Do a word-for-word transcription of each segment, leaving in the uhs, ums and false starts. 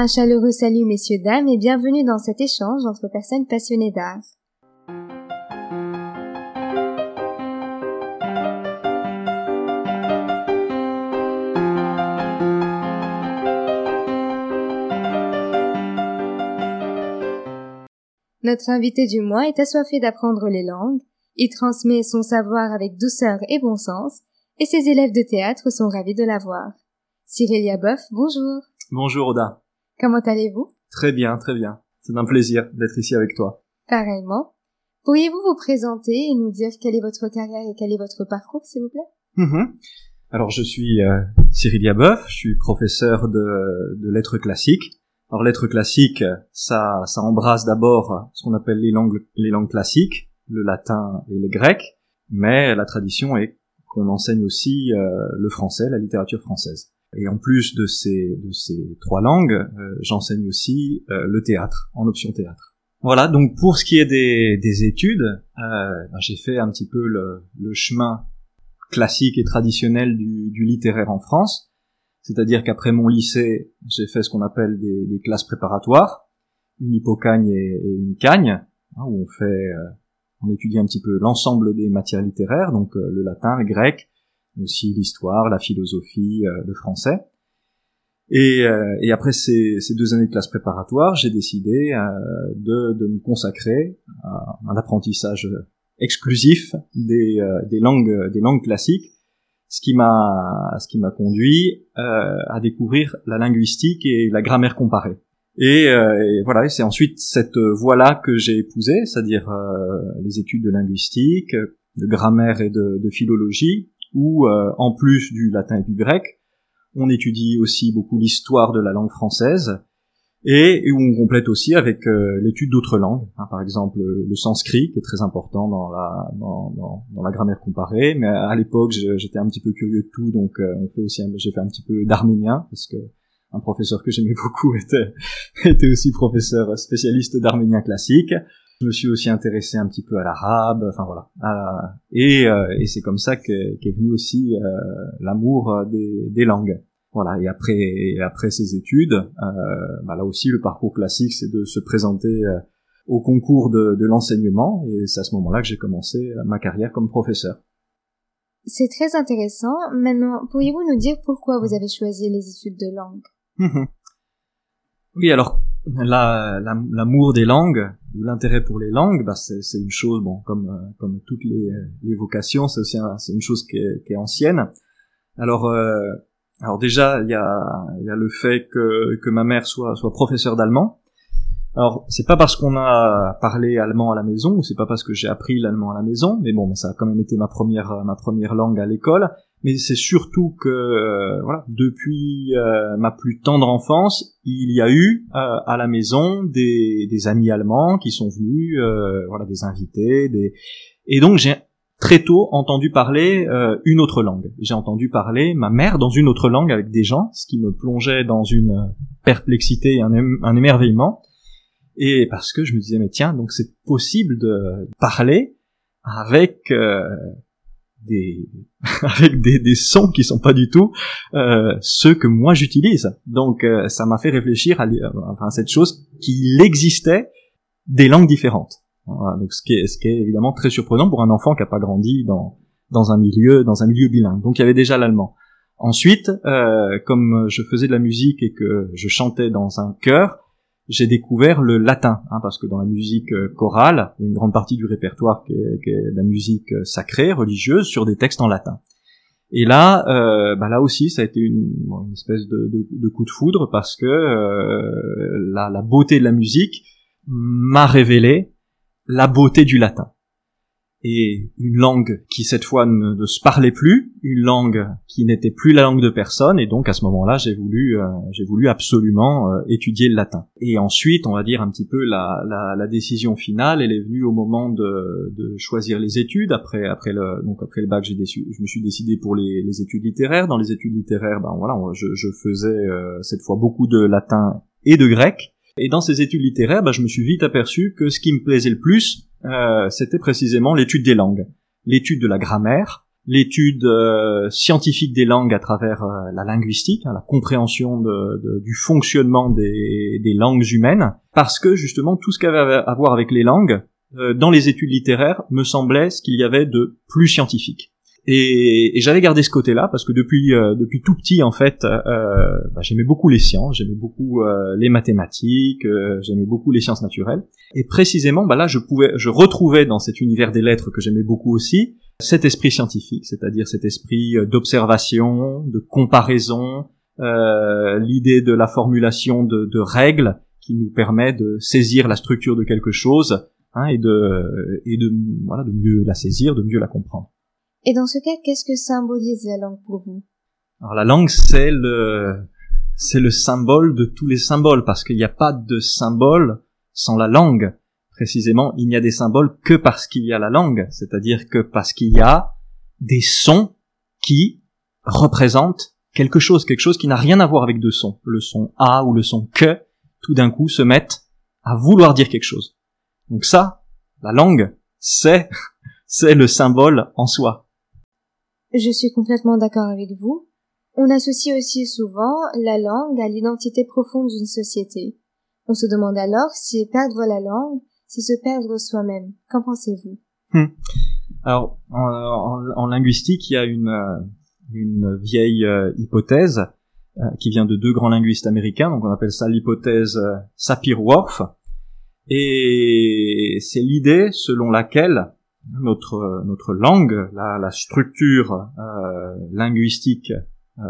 Un chaleureux salut messieurs dames et bienvenue dans cet échange entre personnes passionnées d'art. Notre invité du mois est assoiffé d'apprendre les langues, il transmet son savoir avec douceur et bon sens, et ses élèves de théâtre sont ravis de l'avoir. Cyril Liaboeuf, bonjour. Bonjour Oda. Comment allez-vous? Très bien, très bien. C'est un plaisir d'être ici avec toi. Pareillement. Pourriez-vous vous présenter et nous dire quelle est votre carrière et quel est votre parcours, s'il vous plaît? mm-hmm. Alors, je suis euh, Cyril Liaboeuf, je suis professeur de, de lettres classiques. Alors, lettres classiques, ça, ça embrasse d'abord ce qu'on appelle les langues, les langues classiques, le latin et le grec, mais la tradition est qu'on enseigne aussi euh, le français, la littérature française. Et en plus de ces, de ces trois langues, euh, j'enseigne aussi euh, le théâtre, en option théâtre. Voilà, donc pour ce qui est des, des études, euh, ben j'ai fait un petit peu le, le chemin classique et traditionnel du, du littéraire en France, c'est-à-dire qu'après mon lycée, j'ai fait ce qu'on appelle des, des classes préparatoires, une hypocagne et, et une cagne, hein, où on fait, euh, on étudie un petit peu l'ensemble des matières littéraires, donc euh, le latin, le grec, aussi l'histoire, la philosophie, euh, le français. Et, euh, et après ces, ces deux années de classe préparatoire, j'ai décidé euh, de, de me consacrer à un apprentissage exclusif des, euh, des, langues, des langues classiques, ce qui m'a, ce qui m'a conduit euh, à découvrir la linguistique et la grammaire comparée. Et, euh, et voilà, et c'est ensuite cette voie-là que j'ai épousée, c'est-à-dire euh, les études de linguistique, de grammaire et de, de philologie, où, euh, en plus du latin et du grec, on étudie aussi beaucoup l'histoire de la langue française, et, et où on complète aussi avec euh, l'étude d'autres langues, hein, par exemple le sanskrit, qui est très important dans la, dans, dans, dans la grammaire comparée, mais à l'époque, j'étais un petit peu curieux de tout, donc euh, on fait aussi, j'ai fait un petit peu d'arménien, parce que un professeur que j'aimais beaucoup était, était aussi professeur spécialiste d'arménien classique. Je me suis aussi intéressé un petit peu à l'arabe, enfin voilà. À, et, euh, et c'est comme ça qu'est, qu'est venu aussi euh, l'amour des, des langues. Voilà. Et après, et après ces études, euh, bah là aussi le parcours classique, c'est de se présenter euh, au concours de, de l'enseignement. Et c'est à ce moment-là que j'ai commencé ma carrière comme professeur. C'est très intéressant. Maintenant, pourriez-vous nous dire pourquoi vous avez choisi les études de langue ? mmh. Oui, alors. La, la, l'amour des langues, l'intérêt pour les langues, bah c'est, c'est une chose, bon, comme comme toutes les, les vocations, c'est aussi un, c'est une chose qui est, qui est ancienne. Alors, euh, alors déjà il y a il y a le fait que que ma mère soit soit professeure d'allemand. Alors c'est pas parce qu'on a parlé allemand à la maison, ou c'est pas parce que j'ai appris l'allemand à la maison, mais bon, mais ça a quand même été ma première ma première langue à l'école. Mais c'est surtout que euh, voilà, depuis euh, ma plus tendre enfance, il y a eu euh, à la maison des, des amis allemands qui sont venus, euh, voilà, des invités, des... et donc j'ai très tôt entendu parler euh, une autre langue. J'ai entendu parler ma mère dans une autre langue avec des gens, ce qui me plongeait dans une perplexité et un, é- un émerveillement, et parce que je me disais mais tiens, donc c'est possible de parler avec euh, des avec des, des sons qui sont pas du tout euh, ceux que moi j'utilise. Donc euh, ça m'a fait réfléchir à, à, à cette chose qu'il existait des langues différentes. Voilà, donc ce qui est ce qui est évidemment très surprenant pour un enfant qui a pas grandi dans dans un milieu dans un milieu bilingue. Donc il y avait déjà l'allemand. Ensuite, euh, comme je faisais de la musique et que je chantais dans un chœur, j'ai découvert le latin, hein, parce que dans la musique chorale, il y a une grande partie du répertoire qui est, qui est de la musique sacrée, religieuse, sur des textes en latin. Et là, euh, bah là aussi, ça a été une, bon, une espèce de, de, de coup de foudre, parce que euh, la, la beauté de la musique m'a révélé la beauté du latin. Et une langue qui, cette fois, ne, ne se parlait plus, une langue qui n'était plus la langue de personne, et donc à ce moment-là, j'ai voulu, euh, j'ai voulu absolument euh, étudier le latin. Et ensuite, on va dire un petit peu, la, la, la décision finale, elle est venue au moment de, de choisir les études. Après, après le, donc après le bac, j'ai déçu, je me suis décidé pour les, les études littéraires. Dans les études littéraires, ben voilà, je, je faisais euh, cette fois beaucoup de latin et de grec. Et dans ces études littéraires, ben, je me suis vite aperçu que ce qui me plaisait le plus, euh, c'était précisément l'étude des langues, l'étude de la grammaire, l'étude euh, scientifique des langues à travers euh, la linguistique, hein, la compréhension de, de, du fonctionnement des, des langues humaines, parce que justement tout ce qui avait à voir avec les langues, euh, dans les études littéraires, me semblait ce qu'il y avait de plus scientifique. Et, et j'avais gardé ce côté-là parce que depuis euh, depuis tout petit en fait, euh, bah, j'aimais beaucoup les sciences, j'aimais beaucoup euh, les mathématiques, euh, j'aimais beaucoup les sciences naturelles. Et précisément, bah là, je pouvais, je retrouvais dans cet univers des lettres que j'aimais beaucoup aussi cet esprit scientifique, c'est-à-dire cet esprit d'observation, de comparaison, euh, l'idée de la formulation de, de règles qui nous permet de saisir la structure de quelque chose, hein, et de et de voilà, de mieux la saisir, de mieux la comprendre. Et dans ce cas, qu'est-ce que symbolise la langue pour vous? Alors la langue, c'est le c'est le symbole de tous les symboles, parce qu'il n'y a pas de symbole sans la langue. Précisément, il n'y a des symboles que parce qu'il y a la langue, c'est-à-dire que parce qu'il y a des sons qui représentent quelque chose, quelque chose qui n'a rien à voir avec deux sons. Le son A ou le son que, tout d'un coup, se mettent à vouloir dire quelque chose. Donc ça, la langue, c'est c'est le symbole en soi. Je suis complètement d'accord avec vous. On associe aussi souvent la langue à l'identité profonde d'une société. On se demande alors si perdre la langue, c'est se perdre soi-même. Qu'en pensez-vous? Hum. Alors, en, en, en linguistique, il y a une, une vieille euh, hypothèse euh, qui vient de deux grands linguistes américains, donc on appelle ça l'hypothèse euh, Sapir-Whorf, et c'est l'idée selon laquelle Notre notre langue, la, la structure euh, linguistique euh,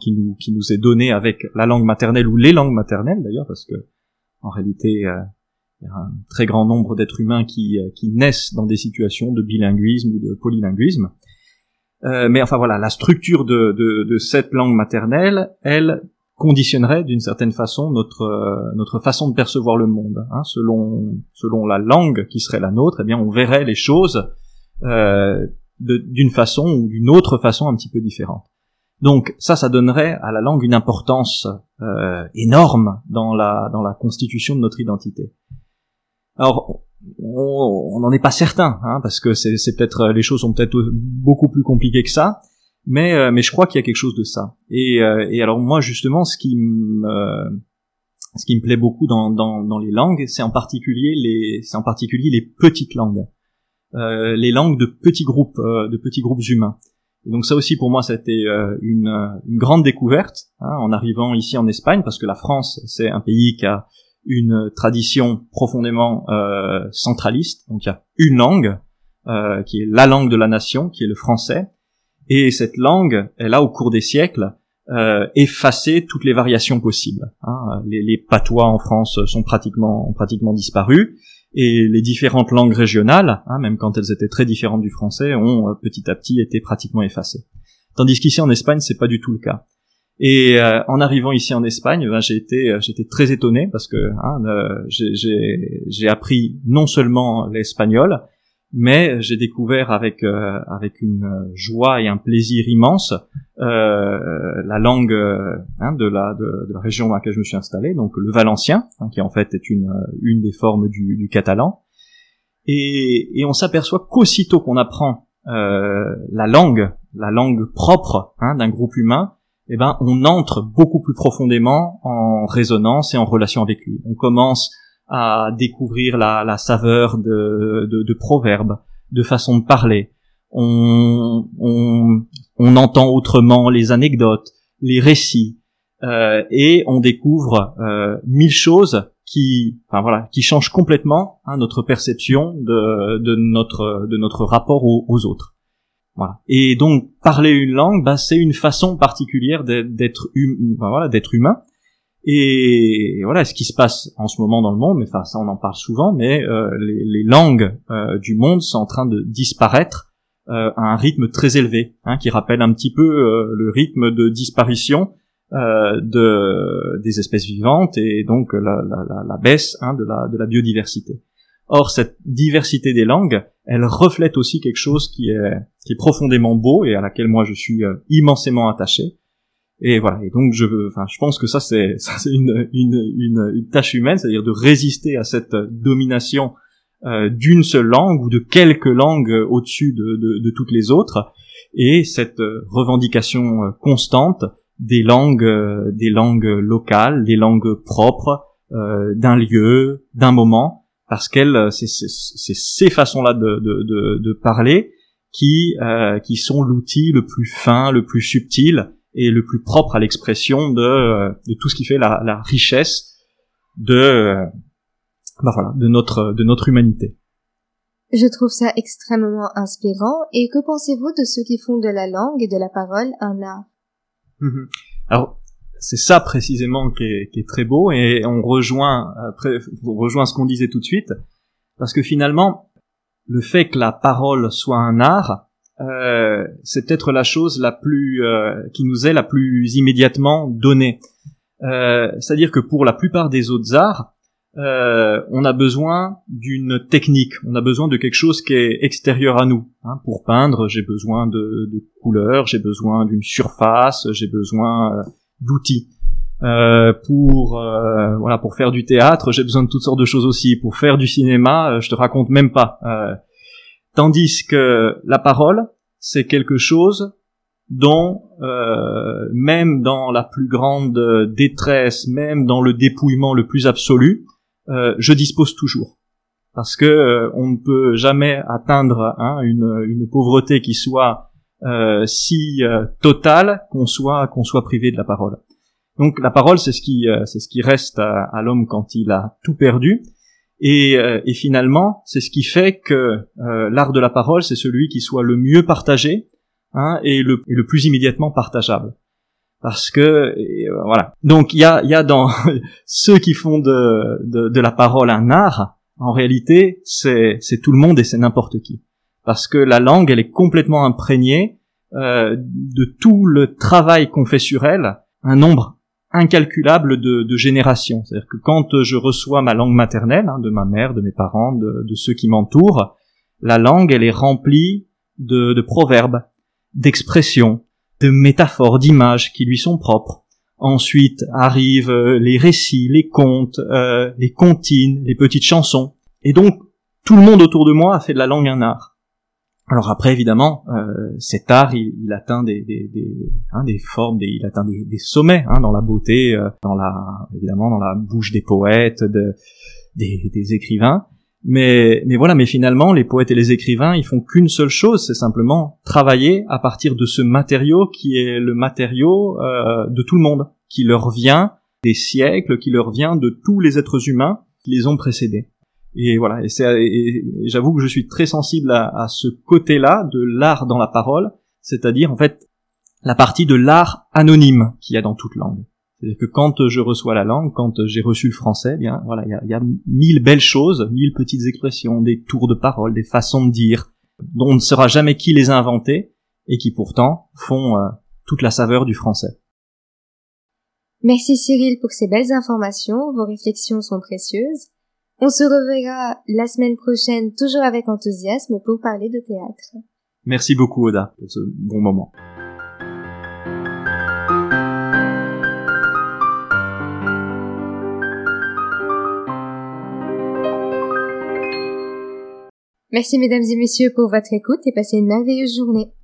qui nous qui nous est donnée avec la langue maternelle ou les langues maternelles d'ailleurs, parce que en réalité euh, il y a un très grand nombre d'êtres humains qui qui naissent dans des situations de bilinguisme ou de polylinguisme. Euh, mais enfin voilà, la structure de, de de cette langue maternelle, elle conditionnerait d'une certaine façon notre euh, notre façon de percevoir le monde, hein. Selon selon la langue qui serait la nôtre, eh bien on verrait les choses euh, de, d'une façon ou d'une autre façon un petit peu différente. Donc ça, ça donnerait à la langue une importance euh, énorme dans la dans la constitution de notre identité. Alors on n'en est pas certain, hein, parce que c'est c'est peut-être les choses sont peut-être beaucoup plus compliquées que ça. Mais euh, mais je crois qu'il y a quelque chose de ça. Et euh, et alors moi justement, ce qui me euh, ce qui me plaît beaucoup dans dans dans les langues, c'est en particulier les c'est en particulier les petites langues, euh, les langues de petits groupes euh, de petits groupes humains. Et donc ça aussi pour moi, ça a été euh, une une grande découverte, hein, en arrivant ici en Espagne, parce que la France, c'est un pays qui a une tradition profondément euh, centraliste. Donc il y a une langue euh, qui est la langue de la nation, qui est le français. Et cette langue, elle a, au cours des siècles, euh, effacé toutes les variations possibles. Hein. Les, les patois en France sont pratiquement, ont pratiquement disparu, et les différentes langues régionales, hein, même quand elles étaient très différentes du français, ont euh, petit à petit été pratiquement effacées. Tandis qu'ici en Espagne, c'est pas du tout le cas. Et euh, en arrivant ici en Espagne, ben, j'ai été, j'étais très étonné parce que hein, euh, j'ai, j'ai, j'ai appris non seulement l'espagnol, mais j'ai découvert avec euh, avec une joie et un plaisir immense euh, la langue euh, hein, de la de, de la région dans laquelle je me suis installé, donc le valencien, hein, qui en fait est une une des formes du, du catalan. Et, et on s'aperçoit qu'aussitôt qu'on apprend euh, la langue la langue propre, hein, d'un groupe humain, eh ben on entre beaucoup plus profondément en résonance et en relation avec lui. On commence à découvrir la, la saveur de, de, de proverbes, de façons de parler. On, on, on entend autrement les anecdotes, les récits, euh, et on découvre euh, mille choses qui, enfin voilà, qui changent complètement, hein, notre perception de, de notre de notre rapport aux, aux autres. Voilà. Et donc parler une langue, bah c'est une façon particulière d'être, d'être, hum, enfin, voilà, d'être humain. Et voilà, ce qui se passe en ce moment dans le monde, mais enfin ça on en parle souvent, mais euh, les, les langues euh, du monde sont en train de disparaître euh, à un rythme très élevé, hein, qui rappelle un petit peu euh, le rythme de disparition euh, de des espèces vivantes, et donc la, la, la baisse, hein, de la de la biodiversité. Or cette diversité des langues, elle reflète aussi quelque chose qui est qui est profondément beau et à laquelle moi je suis euh, immensément attaché. Et voilà. Et donc je veux, enfin, je pense que ça c'est, ça c'est une, une, une, une tâche humaine, c'est-à-dire de résister à cette domination euh, d'une seule langue ou de quelques langues au-dessus de, de, de toutes les autres, et cette euh, revendication euh, constante des langues, euh, des langues locales, des langues propres, euh, d'un lieu, d'un moment, parce qu'elles, c'est, c'est, c'est ces façons-là de, de, de, de parler qui, euh, qui sont l'outil le plus fin, le plus subtil et le plus propre à l'expression de, de tout ce qui fait la, la richesse de, ben voilà, de notre, de notre humanité. Je trouve ça extrêmement inspirant. Et que pensez-vous de ceux qui font de la langue et de la parole un art? Mmh. Alors, c'est ça précisément qui est, qui est très beau, et on rejoint, après, on rejoint ce qu'on disait tout de suite, parce que finalement, le fait que la parole soit un art, euh, c'est peut-être la chose la plus, euh, qui nous est la plus immédiatement donnée. Euh, c'est-à-dire que pour la plupart des autres arts, euh, on a besoin d'une technique, on a besoin de quelque chose qui est extérieur à nous. Hein. Pour peindre, j'ai besoin de, de couleurs, j'ai besoin d'une surface, j'ai besoin euh, d'outils. Euh, pour euh, voilà, pour faire du théâtre, j'ai besoin de toutes sortes de choses aussi. Pour faire du cinéma, euh, je te raconte même pas. Euh, tandis que la parole, c'est quelque chose dont euh, même dans la plus grande détresse, même dans le dépouillement le plus absolu, Euh, je dispose toujours, parce que euh, on ne peut jamais atteindre hein, une, une pauvreté qui soit euh, si euh, totale qu'on soit qu'on soit privé de la parole. Donc la parole, c'est ce qui euh, c'est ce qui reste à, à l'homme quand il a tout perdu, et, euh, et finalement c'est ce qui fait que euh, l'art de la parole, c'est celui qui soit le mieux partagé hein, et le et le plus immédiatement partageable. Parce que et, euh, voilà. Donc il y a il y a dans ceux qui font de, de de la parole un art, en réalité, c'est c'est tout le monde et c'est n'importe qui. Parce que la langue, elle est complètement imprégnée euh de tout le travail qu'on fait sur elle, un nombre incalculable de de générations. C'est-à-dire que quand je reçois ma langue maternelle hein, de ma mère, de mes parents, de de ceux qui m'entourent, la langue, elle est remplie de de proverbes, d'expressions, de métaphores, d'images qui lui sont propres. Ensuite arrivent les récits, les contes, euh, les comptines, les petites chansons. Et donc, tout le monde autour de moi a fait de la langue un art. Alors après, évidemment, euh, cet art, il, il atteint des, des, des, hein, des formes, des, il atteint des, des sommets hein, dans la beauté, euh, dans la, évidemment dans la bouche des poètes, de, des, des écrivains. Mais, mais voilà, mais finalement, les poètes et les écrivains, ils font qu'une seule chose, c'est simplement travailler à partir de ce matériau qui est le matériau euh, de tout le monde, qui leur vient des siècles, qui leur vient de tous les êtres humains qui les ont précédés. Et voilà, et, c'est, et, et j'avoue que je suis très sensible à, à ce côté-là de l'art dans la parole, c'est-à-dire en fait la partie de l'art anonyme qu'il y a dans toute langue. C'est-à-dire que quand je reçois la langue, quand j'ai reçu le français, eh bien voilà, il y a, y a mille belles choses, mille petites expressions, des tours de parole, des façons de dire, dont on ne saura jamais qui les a inventées et qui pourtant font euh, toute la saveur du français. Merci Cyril pour ces belles informations, vos réflexions sont précieuses. On se reverra la semaine prochaine, toujours avec enthousiasme, pour parler de théâtre. Merci beaucoup Oda pour ce bon moment. Merci mesdames et messieurs pour votre écoute et passez une merveilleuse journée.